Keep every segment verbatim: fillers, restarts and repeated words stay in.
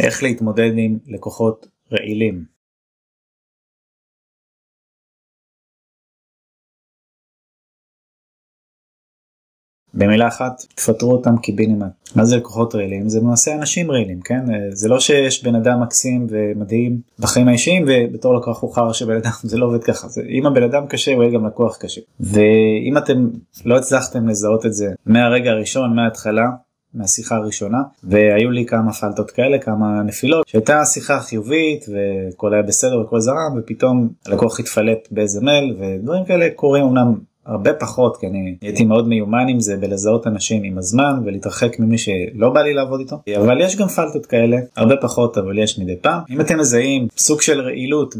איך להתמודד עם לקוחות רעילים? במילה אחת, תפטרו אותם קיבינימט. מה זה לקוחות רעילים? זה מעשה אנשים רעילים, כן? זה לא שיש בן אדם מקסים ומדהים בחיים האישיים, ובתור לקוח הוא חר שבן אדם, זה לא עובד ככה. זה, אם הבן אדם קשה, הוא יהיה גם לקוח קשה. ואם אתם לא הצלחתם לזהות את זה מהרגע הראשון, מההתחלה, מהשיחה הראשונה, והיו לי כמה פלטות כאלה, כמה נפילות, שהייתה שיחה חיובית וכל היה בסדר וכל זרם, ופתאום הלקוח התפלט באיזה מייל, ודברים כאלה קורים אמנם הרבה פחות, כי אני הייתי מאוד מיומן עם זה, בלזהות אנשים עם הזמן ולהתרחק ממי שלא בא לי לעבוד איתו, אבל יש גם פלטות כאלה, הרבה פחות, אבל יש מדי פעם. אם אתם מזהים סוג של רעילות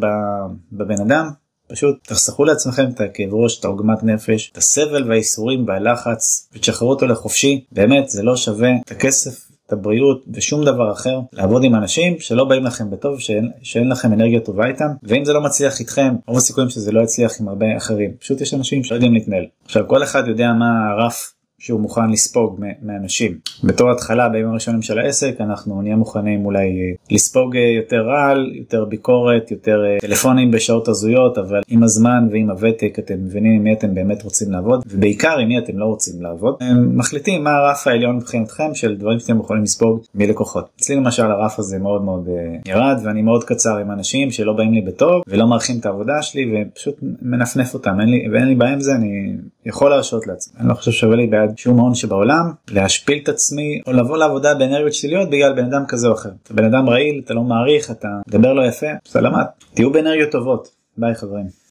בבן אדם, פשוט תחסכו לעצמכם את הכאב ראש, את העוגמת נפש, את הסבל והאיסורים והלחץ, ותשחררו אותו לחופשי. באמת, זה לא שווה את הכסף, את הבריאות ושום דבר אחר. לעבוד עם אנשים שלא באים לכם בטוב, שאין, שאין לכם אנרגיה טובה איתם, ואם זה לא מצליח איתכם, רוב הסיכויים שזה לא יצליח עם הרבה אחרים. פשוט יש אנשים שלא יודעים להתנהל. עכשיו, כל אחד יודע מה הרף שהוא מוכן לספוג מאנשים. בתור התחלה, בימים הראשונים של העסק, אנחנו נהיה מוכנים אולי לספוג יותר רעל, יותר ביקורת, יותר טלפונים בשעות הזויות, אבל עם הזמן ועם הוותק אתם מבינים עם מי אתם באמת רוצים לעבוד, ובעיקר עם מי אתם לא רוצים לעבוד. הם מחליטים מה הרף העליון מבחינתכם של דברים שאתם יכולים לספוג מלקוחות. אצלי למשל הרף הזה מאוד מאוד ירד, ואני מאוד קצר עם אנשים שלא באים לי בטוב, ולא מערכים את העבודה שלי, ופשוט מנפנף אותם. אין לי, ואין לי בעיה עם זה, אני יכול להרשות לעצמי. אני לא חושב שווה לי בעד שום ההון שבעולם, להשפיל את עצמי או לבוא לעבודה באנרגיות שליליות בגלל בן אדם כזה או אחר. אתה בן אדם רעיל, אתה לא מעריך, אתה מדבר לא יפה, סלמת. תהיו באנרגיות טובות. ביי חברים.